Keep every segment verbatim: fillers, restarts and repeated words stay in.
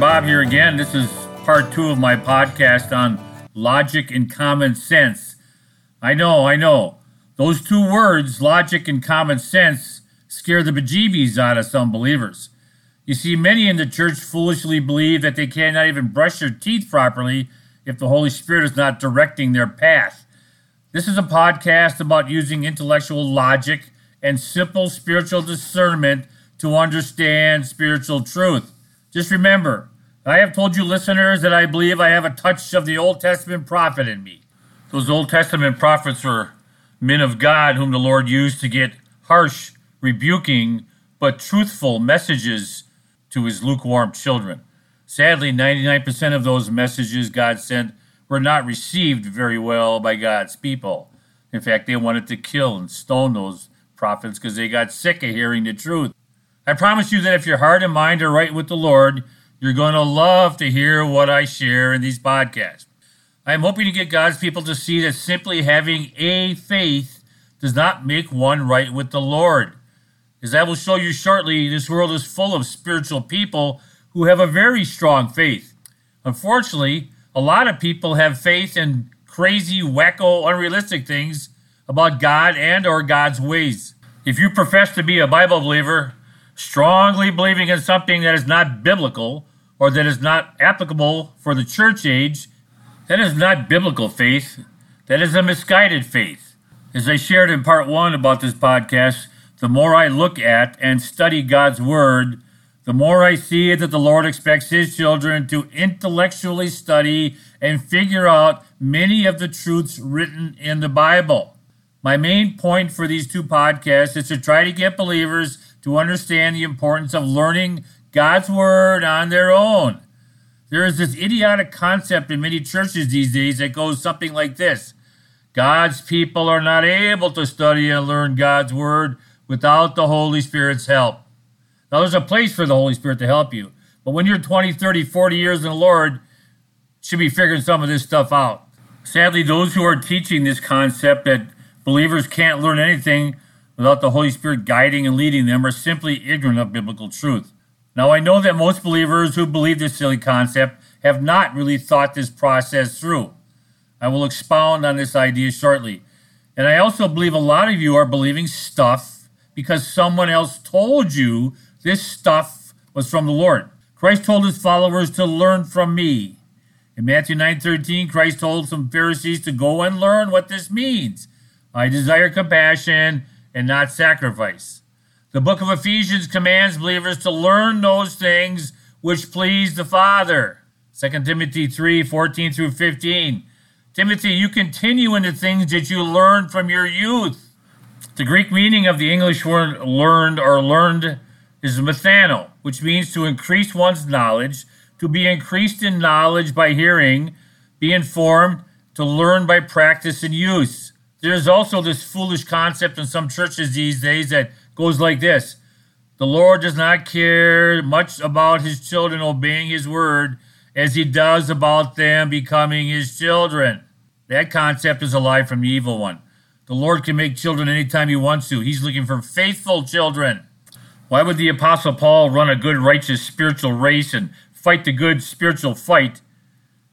Bob here again. This is part two of my podcast on logic and common sense. I know, I know. Those two words, logic and common sense, scare the bejeebies out of some believers. You see, many in the church foolishly believe that they cannot even brush their teeth properly if the Holy Spirit is not directing their path. This is a podcast about using intellectual logic and simple spiritual discernment to understand spiritual truth. Just remember, I have told you listeners that I believe I have a touch of the Old Testament prophet in me. Those Old Testament prophets were men of God whom the Lord used to get harsh, rebuking, but truthful messages to his lukewarm children. Sadly, ninety-nine percent of those messages God sent were not received very well by God's people. In fact, they wanted to kill and stone those prophets because they got sick of hearing the truth. I promise you that if your heart and mind are right with the Lord, you're going to love to hear what I share in these podcasts. I'm hoping to get God's people to see that simply having a faith does not make one right with the Lord. As I will show you shortly, this world is full of spiritual people who have a very strong faith. Unfortunately, a lot of people have faith in crazy, wacko, unrealistic things about God and or God's ways. If you profess to be a Bible believer, strongly believing in something that is not biblical or that is not applicable for the church age, that is not biblical faith. That is a misguided faith. As I shared in part one about this podcast, the more I look at and study God's Word, the more I see that the Lord expects His children to intellectually study and figure out many of the truths written in the Bible. My main point for these two podcasts is to try to get believers to understand the importance of learning God's Word on their own. There is this idiotic concept in many churches these days that goes something like this: God's people are not able to study and learn God's Word without the Holy Spirit's help. Now, there's a place for the Holy Spirit to help you, but when you're twenty, thirty, forty years in the Lord, you should be figuring some of this stuff out. Sadly, those who are teaching this concept that believers can't learn anything without the Holy Spirit guiding and leading them are simply ignorant of biblical truth. Now, I know that most believers who believe this silly concept have not really thought this process through. I will expound on this idea shortly. And I also believe a lot of you are believing stuff because someone else told you this stuff was from the Lord. Christ told his followers to learn from me. In Matthew nine thirteen, Christ told some Pharisees to go and learn what this means. I desire compassion and not sacrifice. The book of Ephesians commands believers to learn those things which please the Father. Second Timothy three, fourteen through fifteen. Timothy, you continue in the things that you learned from your youth. The Greek meaning of the English word learned or learned is methano, which means to increase one's knowledge, to be increased in knowledge by hearing, be informed, to learn by practice and use. There's also this foolish concept in some churches these days that goes like this: the Lord does not care much about his children obeying his word as he does about them becoming his children. That concept is a lie from the evil one. The Lord can make children anytime he wants to. He's looking for faithful children. Why would the Apostle Paul run a good, righteous, spiritual race and fight the good spiritual fight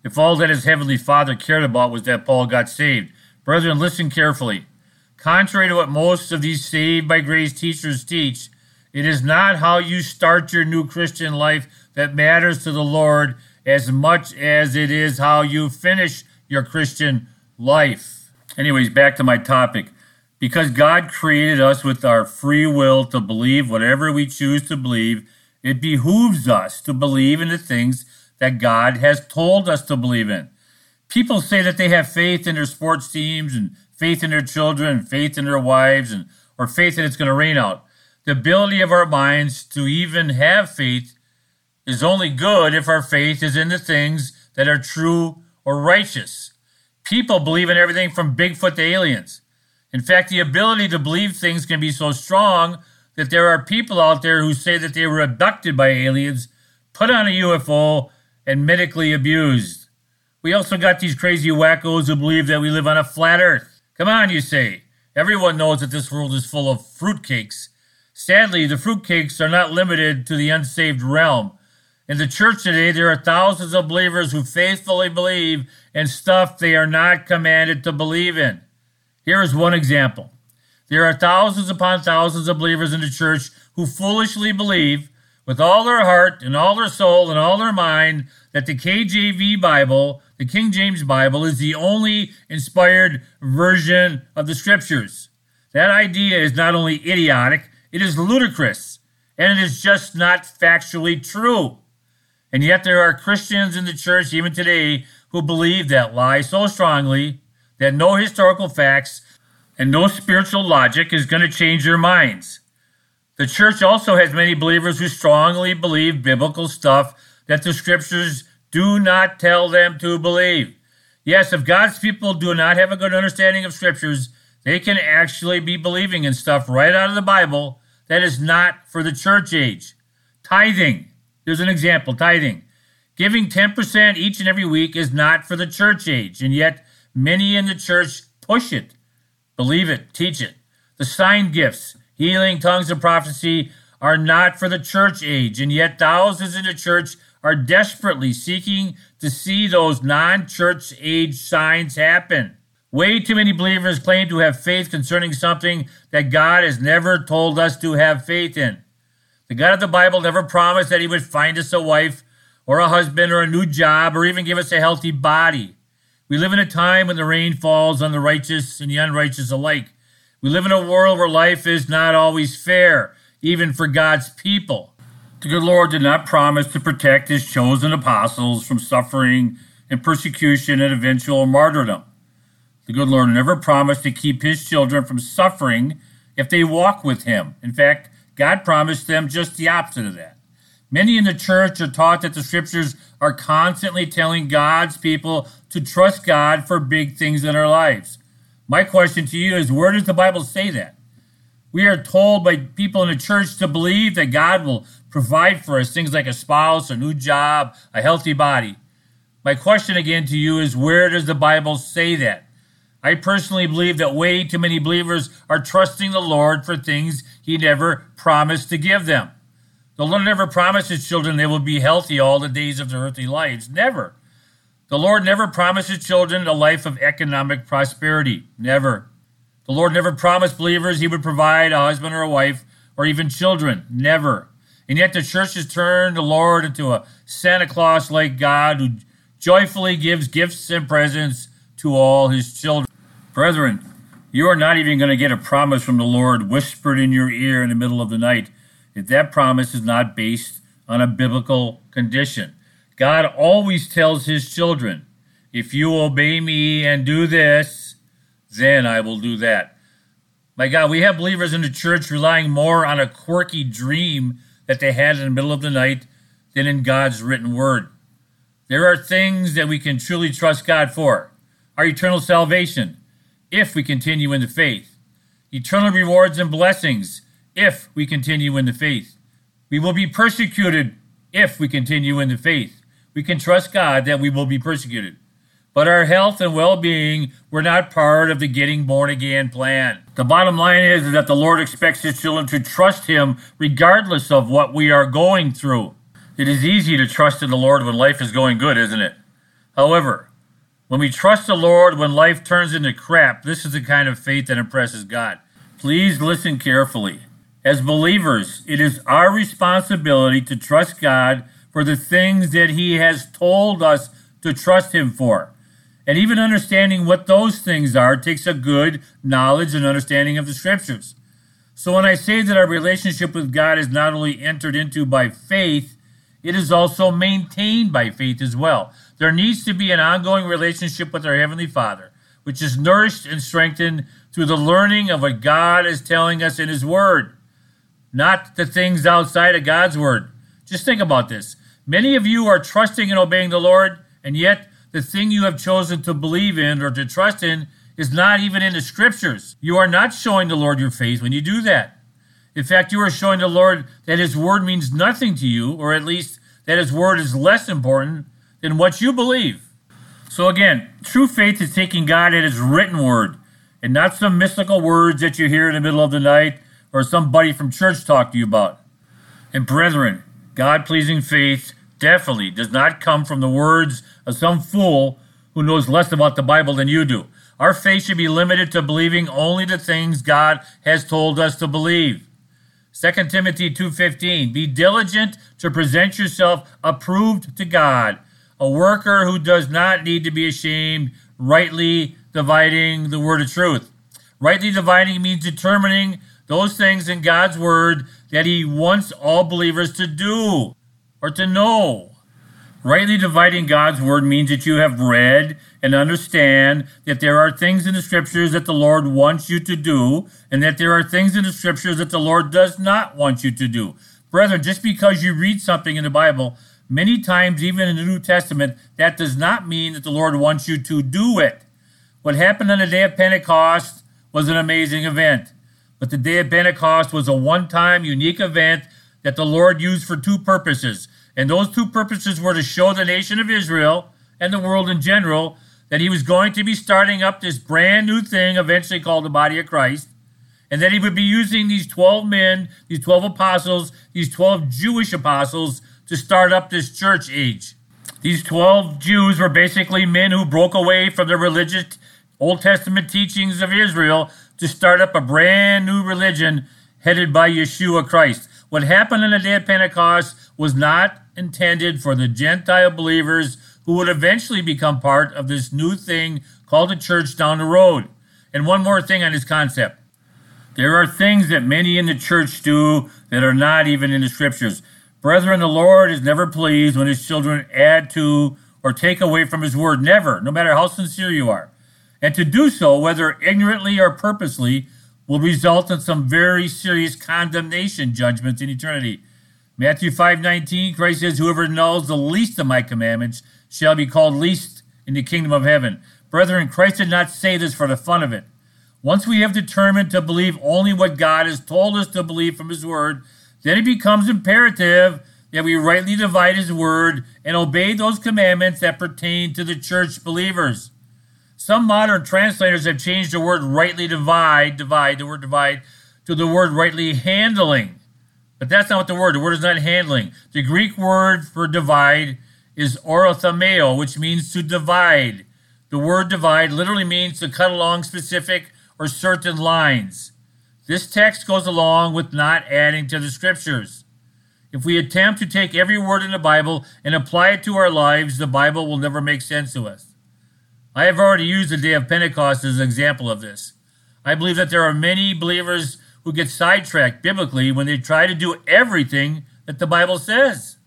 if all that his heavenly Father cared about was that Paul got saved? Brethren, listen carefully. Contrary to what most of these saved by grace teachers teach, it is not how you start your new Christian life that matters to the Lord as much as it is how you finish your Christian life. Anyways, back to my topic. Because God created us with our free will to believe whatever we choose to believe, it behooves us to believe in the things that God has told us to believe in. People say that they have faith in their sports teams and faith in their children and faith in their wives and or faith that it's going to rain out. The ability of our minds to even have faith is only good if our faith is in the things that are true or righteous. People believe in everything from Bigfoot to aliens. In fact, the ability to believe things can be so strong that there are people out there who say that they were abducted by aliens, put on a U F O, and medically abused. We also got these crazy wackos who believe that we live on a flat earth. Come on, you say. Everyone knows that this world is full of fruitcakes. Sadly, the fruitcakes are not limited to the unsaved realm. In the church today, there are thousands of believers who faithfully believe in stuff they are not commanded to believe in. Here is one example. There are thousands upon thousands of believers in the church who foolishly believe with all their heart and all their soul and all their mind that the K J V Bible, the King James Bible, is the only inspired version of the scriptures. That idea is not only idiotic, it is ludicrous, and it is just not factually true. And yet there are Christians in the church even today who believe that lie so strongly that no historical facts and no spiritual logic is going to change their minds. The church also has many believers who strongly believe biblical stuff that the scriptures do not tell them to believe. Yes, if God's people do not have a good understanding of scriptures, they can actually be believing in stuff right out of the Bible that is not for the church age. Tithing. Here's an example, tithing. Giving ten percent each and every week is not for the church age, and yet many in the church push it, believe it, teach it. The sign gifts, healing, tongues, and prophecy are not for the church age, and yet thousands in the church are desperately seeking to see those non-church age signs happen. Way too many believers claim to have faith concerning something that God has never told us to have faith in. The God of the Bible never promised that he would find us a wife or a husband or a new job or even give us a healthy body. We live in a time when the rain falls on the righteous and the unrighteous alike. We live in a world where life is not always fair, even for God's people. The good Lord did not promise to protect his chosen apostles from suffering and persecution and eventual martyrdom. The good Lord never promised to keep his children from suffering if they walk with him. In fact, God promised them just the opposite of that. Many in the church are taught that the scriptures are constantly telling God's people to trust God for big things in their lives. My question to you is, where does the Bible say that? We are told by people in the church to believe that God will provide for us things like a spouse, a new job, a healthy body. My question again to you is, where does the Bible say that? I personally believe that way too many believers are trusting the Lord for things he never promised to give them. The Lord never promised his children they will be healthy all the days of their earthly lives. Never. The Lord never promised his children a life of economic prosperity. Never. The Lord never promised believers he would provide a husband or a wife or even children. Never. And yet the church has turned the Lord into a Santa Claus-like God who joyfully gives gifts and presents to all his children. Brethren, you are not even going to get a promise from the Lord whispered in your ear in the middle of the night if that promise is not based on a biblical condition. God always tells his children, if you obey me and do this, then I will do that. My God, we have believers in the church relying more on a quirky dream that they had in the middle of the night than in God's written word. There are things that we can truly trust God for. Our eternal salvation, if we continue in the faith. Eternal rewards and blessings, if we continue in the faith. We will be persecuted if we continue in the faith. We can trust God that we will be persecuted. But our health and well-being were not part of the getting born-again plan. The bottom line is that the Lord expects his children to trust him regardless of what we are going through. It is easy to trust in the Lord when life is going good, isn't it? However, when we trust the Lord when life turns into crap, this is the kind of faith that impresses God. Please listen carefully. As believers, it is our responsibility to trust God for the things that he has told us to trust him for. And even understanding what those things are takes a good knowledge and understanding of the scriptures. So when I say that our relationship with God is not only entered into by faith, it is also maintained by faith as well. There needs to be an ongoing relationship with our Heavenly Father, which is nourished and strengthened through the learning of what God is telling us in his word. Not the things outside of God's word. Just think about this. Many of you are trusting and obeying the Lord, and yet the thing you have chosen to believe in or to trust in is not even in the scriptures. You are not showing the Lord your faith when you do that. In fact, you are showing the Lord that his word means nothing to you, or at least that his word is less important than what you believe. So again, true faith is taking God at his written word, and not some mystical words that you hear in the middle of the night or somebody from church talk to you about. And brethren, God-pleasing faith definitely does not come from the words of some fool who knows less about the Bible than you do. Our faith should be limited to believing only the things God has told us to believe. Second Timothy two fifteen, be diligent to present yourself approved to God, a worker who does not need to be ashamed, rightly dividing the word of truth. Rightly dividing means determining those things in God's word that he wants all believers to do or to know. Rightly dividing God's word means that you have read and understand that there are things in the scriptures that the Lord wants you to do, and that there are things in the scriptures that the Lord does not want you to do. Brethren, just because you read something in the Bible, many times, even in the New Testament, that does not mean that the Lord wants you to do it. What happened on the day of Pentecost was an amazing event, but the day of Pentecost was a one-time, unique event that the Lord used for two purposes. And those two purposes were to show the nation of Israel and the world in general that he was going to be starting up this brand new thing eventually called the body of Christ, and that he would be using these twelve men, these twelve apostles, these twelve Jewish apostles to start up this church age. These twelve Jews were basically men who broke away from the religious Old Testament teachings of Israel to start up a brand new religion headed by Yeshua Christ. What happened on the day of Pentecost was not intended for the Gentile believers who would eventually become part of this new thing called the church down the road. And one more thing on this concept. There are things that many in the church do that are not even in the scriptures. Brethren, the Lord is never pleased when his children add to or take away from his word. Never, no matter how sincere you are. And to do so, whether ignorantly or purposely, will result in some very serious condemnation judgments in eternity. Matthew five nineteen, Christ says, whoever annuls the least of my commandments shall be called least in the kingdom of heaven. Brethren, Christ did not say this for the fun of it. Once we have determined to believe only what God has told us to believe from his word, then it becomes imperative that we rightly divide his word and obey those commandments that pertain to the church believers. Some modern translators have changed the word rightly divide, divide, the word divide, to the word rightly handling. But that's not what the word, the word is not handling. The Greek word for divide is orothameo, which means to divide. The word divide literally means to cut along specific or certain lines. This text goes along with not adding to the scriptures. If we attempt to take every word in the Bible and apply it to our lives, the Bible will never make sense to us. I have already used the day of Pentecost as an example of this. I believe that there are many believers who get sidetracked biblically when they try to do everything that the Bible says.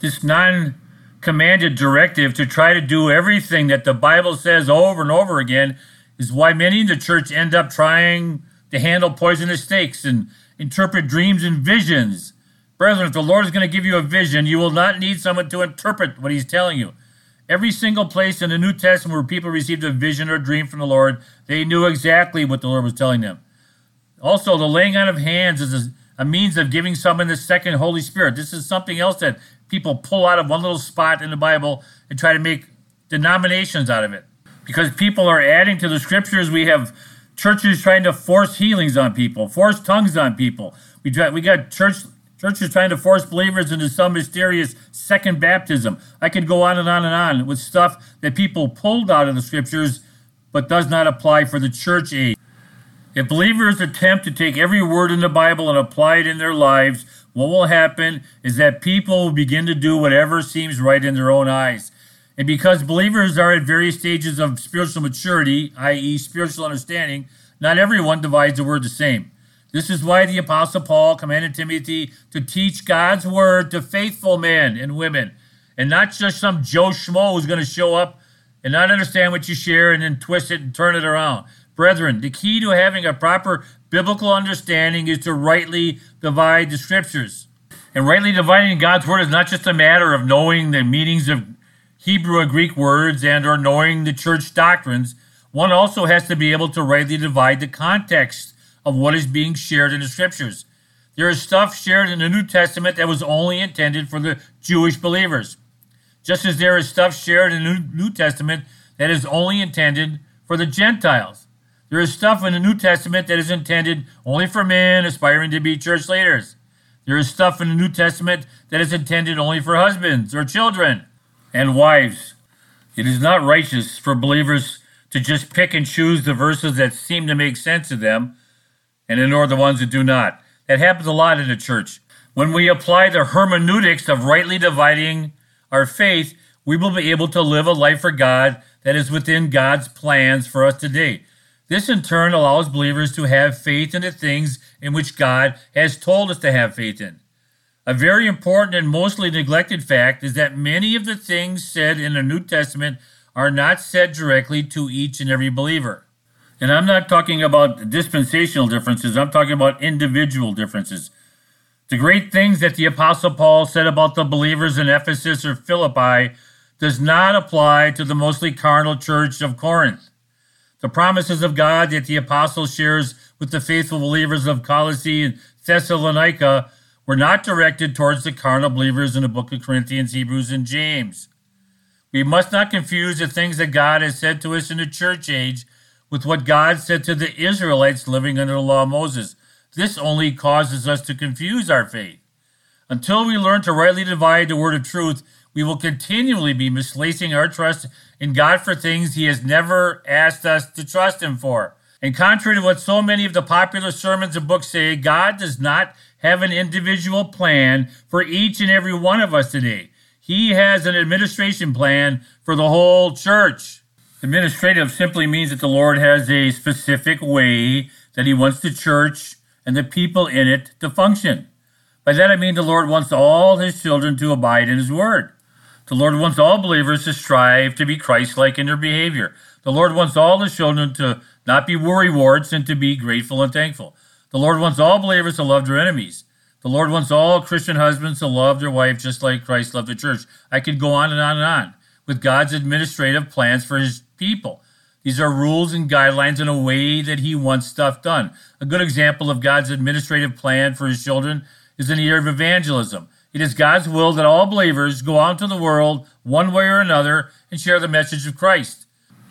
This non-commanded directive to try to do everything that the Bible says over and over again is why many in the church end up trying to handle poisonous snakes and interpret dreams and visions. Brethren, if the Lord is going to give you a vision, you will not need someone to interpret what he's telling you. Every single place in the New Testament where people received a vision or dream from the Lord, they knew exactly what the Lord was telling them. Also, the laying on of hands is a means of giving someone the second Holy Spirit. This is something else that people pull out of one little spot in the Bible and try to make denominations out of it. Because people are adding to the scriptures, we have churches trying to force healings on people, force tongues on people. We try, we got church, churches trying to force believers into some mysterious second baptism. I could go on and on and on with stuff that people pulled out of the scriptures but does not apply for the church age. If believers attempt to take every word in the Bible and apply it in their lives, what will happen is that people will begin to do whatever seems right in their own eyes. And because believers are at various stages of spiritual maturity, that is spiritual understanding, not everyone divides the word the same. This is why the Apostle Paul commanded Timothy to teach God's word to faithful men and women, and not just some Joe Schmo who's going to show up and not understand what you share and then twist it and turn it around. Brethren, the key to having a proper biblical understanding is to rightly divide the scriptures. And rightly dividing God's word is not just a matter of knowing the meanings of Hebrew or Greek words and or knowing the church doctrines. One also has to be able to rightly divide the context of what is being shared in the scriptures. There is stuff shared in the New Testament that was only intended for the Jewish believers, just as there is stuff shared in the New Testament that is only intended for the Gentiles. There is stuff in the New Testament that is intended only for men aspiring to be church leaders. There is stuff in the New Testament that is intended only for husbands or children and wives. It is not righteous for believers to just pick and choose the verses that seem to make sense to them and ignore the ones that do not. That happens a lot in the church. When we apply the hermeneutics of rightly dividing our faith, we will be able to live a life for God that is within God's plans for us today. This in turn allows believers to have faith in the things in which God has told us to have faith in. A very important and mostly neglected fact is that many of the things said in the New Testament are not said directly to each and every believer. And I'm not talking about dispensational differences, I'm talking about individual differences. The great things that the Apostle Paul said about the believers in Ephesus or Philippi does not apply to the mostly carnal church of Corinth. The promises of God that the Apostle shares with the faithful believers of Colossae and Thessalonica were not directed towards the carnal believers in the book of Corinthians, Hebrews, and James. We must not confuse the things that God has said to us in the church age with what God said to the Israelites living under the law of Moses. This only causes us to confuse our faith. Until we learn to rightly divide the word of truth, we will continually be misplacing our trust in God for things He has never asked us to trust Him for. And contrary to what so many of the popular sermons and books say, God does not have an individual plan for each and every one of us today. He has an administration plan for the whole church. Administrative simply means that the Lord has a specific way that He wants the church and the people in it to function. By that I mean the Lord wants all His children to abide in His word. The Lord wants all believers to strive to be Christ-like in their behavior. The Lord wants all His children to not be worrywarts and to be grateful and thankful. The Lord wants all believers to love their enemies. The Lord wants all Christian husbands to love their wife just like Christ loved the church. I could go on and on and on with God's administrative plans for His people. These are rules and guidelines in a way that He wants stuff done. A good example of God's administrative plan for His children is in the area of evangelism. It is God's will that all believers go out into the world one way or another and share the message of Christ.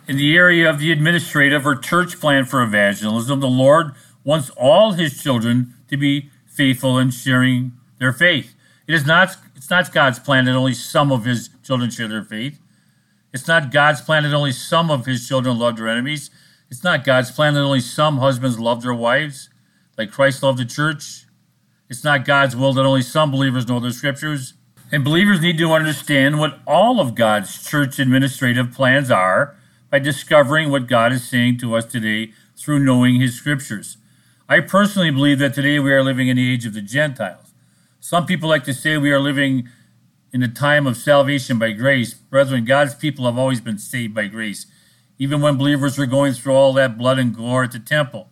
In the area of the administrative or church plan for evangelism, the Lord wants all His children to be faithful in sharing their faith. It is not, it's not God's plan that only some of His children share their faith. It's not God's plan that only some of His children love their enemies. It's not God's plan that only some husbands love their wives, like Christ loved the church. It's not God's will that only some believers know their scriptures. And believers need to understand what all of God's church administrative plans are by discovering what God is saying to us today through knowing His scriptures. I personally believe that today we are living in the age of the Gentiles. Some people like to say we are living in the time of salvation by grace. Brethren, God's people have always been saved by grace, even when believers were going through all that blood and gore at the temple.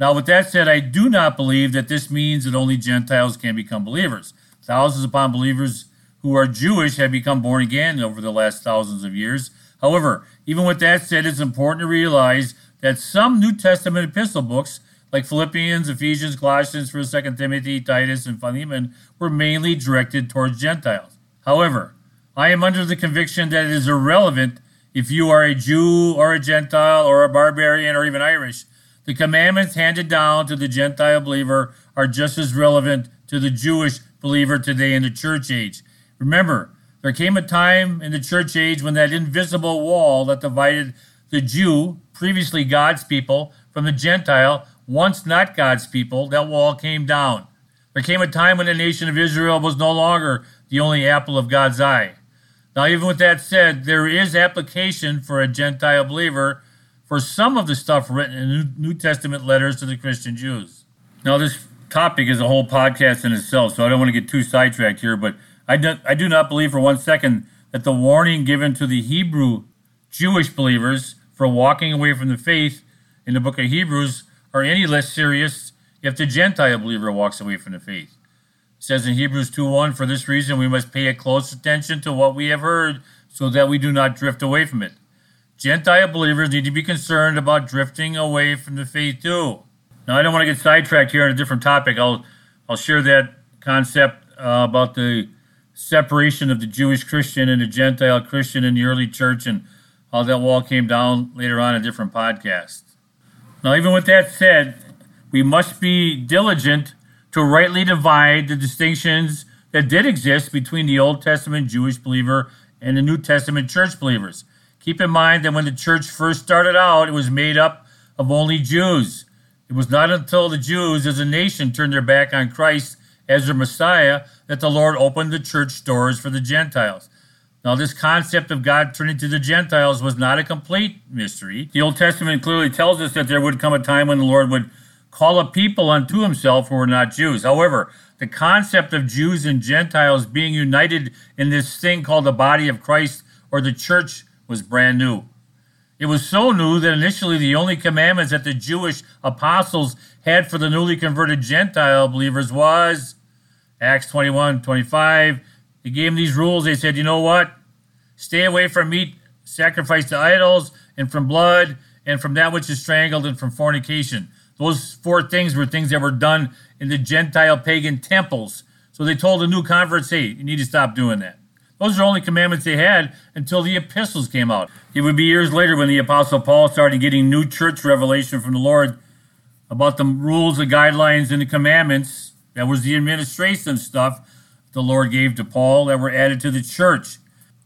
Now, with that said, I do not believe that this means that only Gentiles can become believers. Thousands upon believers who are Jewish have become born again over the last thousands of years. However, even with that said, it's important to realize that some New Testament epistle books, like Philippians, Ephesians, Colossians, First, Second Timothy, Titus, and Philemon, were mainly directed towards Gentiles. However, I am under the conviction that it is irrelevant if you are a Jew or a Gentile or a barbarian or even Irish. The commandments handed down to the Gentile believer are just as relevant to the Jewish believer today in the church age. Remember, there came a time in the church age when that invisible wall that divided the Jew, previously God's people, from the Gentile, once not God's people, that wall came down. There came a time when the nation of Israel was no longer the only apple of God's eye. Now, even with that said, there is application for a Gentile believer for some of the stuff written in New Testament letters to the Christian Jews. Now, this topic is a whole podcast in itself, so I don't want to get too sidetracked here, but I do, I do not believe for one second that the warning given to the Hebrew Jewish believers for walking away from the faith in the book of Hebrews are any less serious if the Gentile believer walks away from the faith. It says in Hebrews two one, "For this reason we must pay a close attention to what we have heard so that we do not drift away from it." Gentile believers need to be concerned about drifting away from the faith too. Now, I don't want to get sidetracked here on a different topic. I'll I'll share that concept uh, about the separation of the Jewish Christian and the Gentile Christian in the early church and how that wall came down later on in a different podcast. Now, even with that said, we must be diligent to rightly divide the distinctions that did exist between the Old Testament Jewish believer and the New Testament church believers. Keep in mind that when the church first started out, it was made up of only Jews. It was not until the Jews as a nation turned their back on Christ as their Messiah that the Lord opened the church doors for the Gentiles. Now, this concept of God turning to the Gentiles was not a complete mystery. The Old Testament clearly tells us that there would come a time when the Lord would call a people unto himself who were not Jews. However, the concept of Jews and Gentiles being united in this thing called the body of Christ or the church was brand new. It was so new that initially the only commandments that the Jewish apostles had for the newly converted Gentile believers was Acts twenty-one twenty-five. They gave them these rules. They said, you know what? Stay away from meat sacrificed to idols and from blood and from that which is strangled and from fornication. Those four things were things that were done in the Gentile pagan temples. So they told the new converts, hey, you need to stop doing that. Those are the only commandments they had until the epistles came out. It would be years later when the Apostle Paul started getting new church revelation from the Lord about the rules, the guidelines, and the commandments. That was the administration stuff the Lord gave to Paul that were added to the church.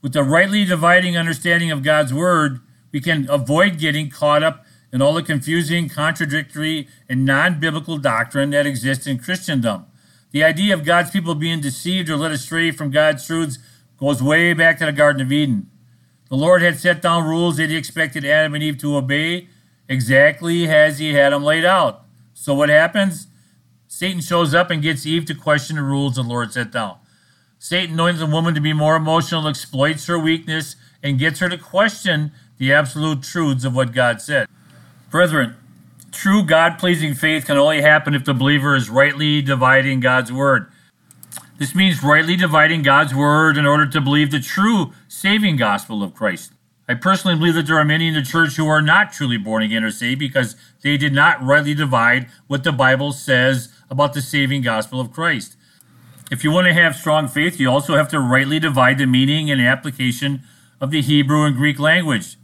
With the rightly dividing understanding of God's word, we can avoid getting caught up and all the confusing, contradictory, and non-biblical doctrine that exists in Christendom. The idea of God's people being deceived or led astray from God's truths goes way back to the Garden of Eden. The Lord had set down rules that he expected Adam and Eve to obey exactly as he had them laid out. So what happens? Satan shows up and gets Eve to question the rules the Lord set down. Satan, knowing the woman to be more emotional, exploits her weakness and gets her to question the absolute truths of what God said. Brethren, true God-pleasing faith can only happen if the believer is rightly dividing God's word. This means rightly dividing God's word in order to believe the true saving gospel of Christ. I personally believe that there are many in the church who are not truly born again or saved because they did not rightly divide what the Bible says about the saving gospel of Christ. If you want to have strong faith, you also have to rightly divide the meaning and application of the Hebrew and Greek language.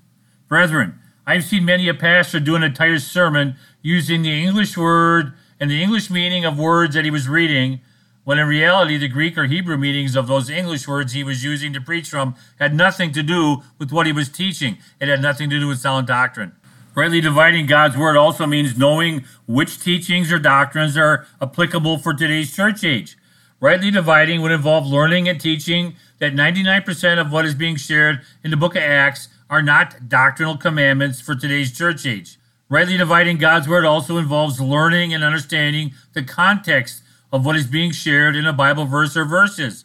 Brethren, I've seen many a pastor do an entire sermon using the English word and the English meaning of words that he was reading, when in reality the Greek or Hebrew meanings of those English words he was using to preach from had nothing to do with what he was teaching. It had nothing to do with sound doctrine. Rightly dividing God's word also means knowing which teachings or doctrines are applicable for today's church age. Rightly dividing would involve learning and teaching that ninety-nine percent of what is being shared in the book of Acts are not doctrinal commandments for today's church age. Rightly dividing God's word also involves learning and understanding the context of what is being shared in a Bible verse or verses.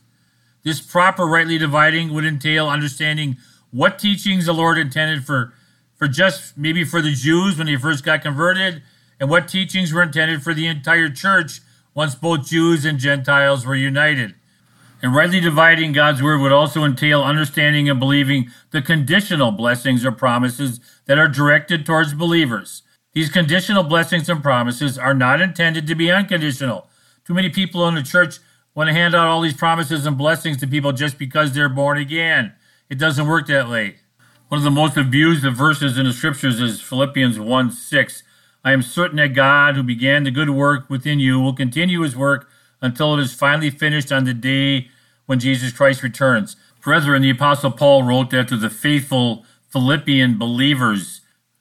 This proper rightly dividing would entail understanding what teachings the Lord intended for, for just maybe for the Jews when they first got converted, and what teachings were intended for the entire church once both Jews and Gentiles were united. And rightly dividing God's word would also entail understanding and believing the conditional blessings or promises that are directed towards believers. These conditional blessings and promises are not intended to be unconditional. Too many people in the church want to hand out all these promises and blessings to people just because they're born again. It doesn't work that way. One of the most abused of verses in the scriptures is Philippians one six. I am certain that God, who began the good work within you, will continue his work until it is finally finished on the day when Jesus Christ returns. Brethren, the Apostle Paul wrote that to the faithful Philippian believers.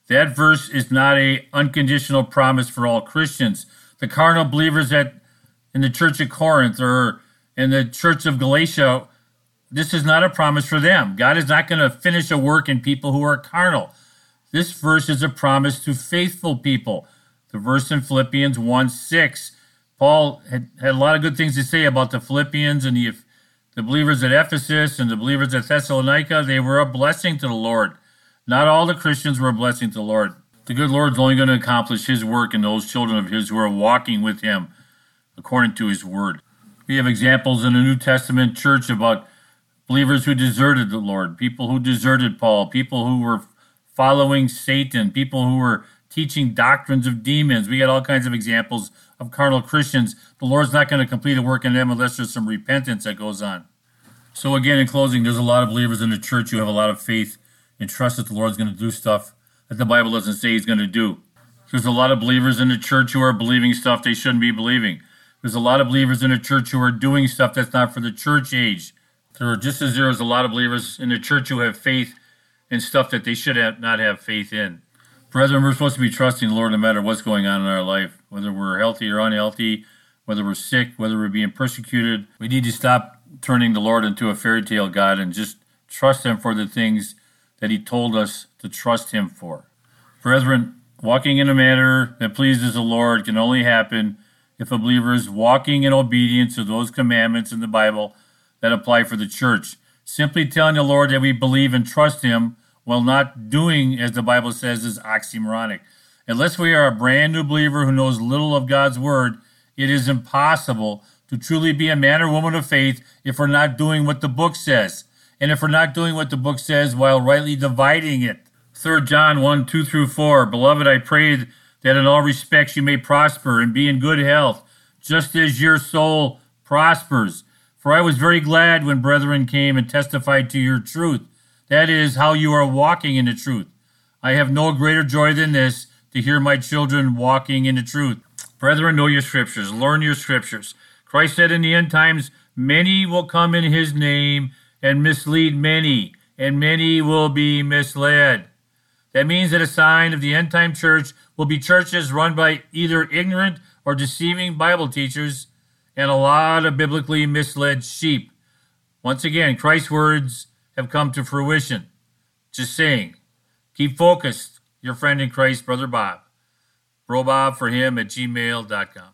That verse is not an unconditional promise for all Christians. The carnal believers at in the church of Corinth or in the church of Galatia, this is not a promise for them. God is not going to finish a work in people who are carnal. This verse is a promise to faithful people. The verse in Philippians one six. Paul had, had a lot of good things to say about the Philippians and the, the believers at Ephesus and the believers at Thessalonica. They were a blessing to the Lord. Not all the Christians were a blessing to the Lord. The good Lord's only going to accomplish his work in those children of his who are walking with him according to his word. We have examples in the New Testament church about believers who deserted the Lord, people who deserted Paul, people who were following Satan, people who were teaching doctrines of demons. We got all kinds of examples of carnal Christians. The Lord's not going to complete a work in them unless there's some repentance that goes on. So again, in closing, there's a lot of believers in the church who have a lot of faith and trust that the Lord's going to do stuff that the Bible doesn't say he's going to do. There's a lot of believers in the church who are believing stuff they shouldn't be believing. There's a lot of believers in the church who are doing stuff that's not for the church age. There are just as there is a lot of believers in the church who have faith in stuff that they should have not have faith in. Brethren, we're supposed to be trusting the Lord no matter what's going on in our life, whether we're healthy or unhealthy, whether we're sick, whether we're being persecuted. We need to stop turning the Lord into a fairy tale God and just trust Him for the things that He told us to trust Him for. Brethren, walking in a manner that pleases the Lord can only happen if a believer is walking in obedience to those commandments in the Bible that apply for the church. Simply telling the Lord that we believe and trust Him while not doing, as the Bible says, is oxymoronic. Unless we are a brand new believer who knows little of God's Word, it is impossible to truly be a man or woman of faith if we're not doing what the book says. And if we're not doing what the book says while rightly dividing it. Third John one, two through four, Beloved, I pray that in all respects you may prosper and be in good health, just as your soul prospers. For I was very glad when brethren came and testified to your truth, that is, how you are walking in the truth. I have no greater joy than this, to hear my children walking in the truth. Brethren, know your scriptures, learn your scriptures. Christ said in the end times, many will come in His name and mislead many, and many will be misled. That means that a sign of the end-time church will be churches run by either ignorant or deceiving Bible teachers and a lot of biblically misled sheep. Once again, Christ's words have come to fruition. Just saying, keep focused. Your friend in Christ, Brother Bob. Bro Bob for him at gmail dot com.